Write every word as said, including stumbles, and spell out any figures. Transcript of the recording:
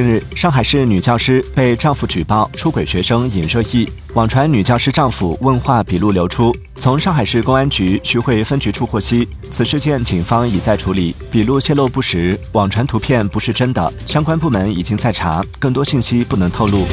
近日，上海市女教师被丈夫举报出轨学生引热议，网传女教师丈夫问话笔录流出。从上海市公安局徐汇分局处获悉，此事件警方已在处理，笔录泄露不实，网传图片不是真的，相关部门已经在查，更多信息不能透露。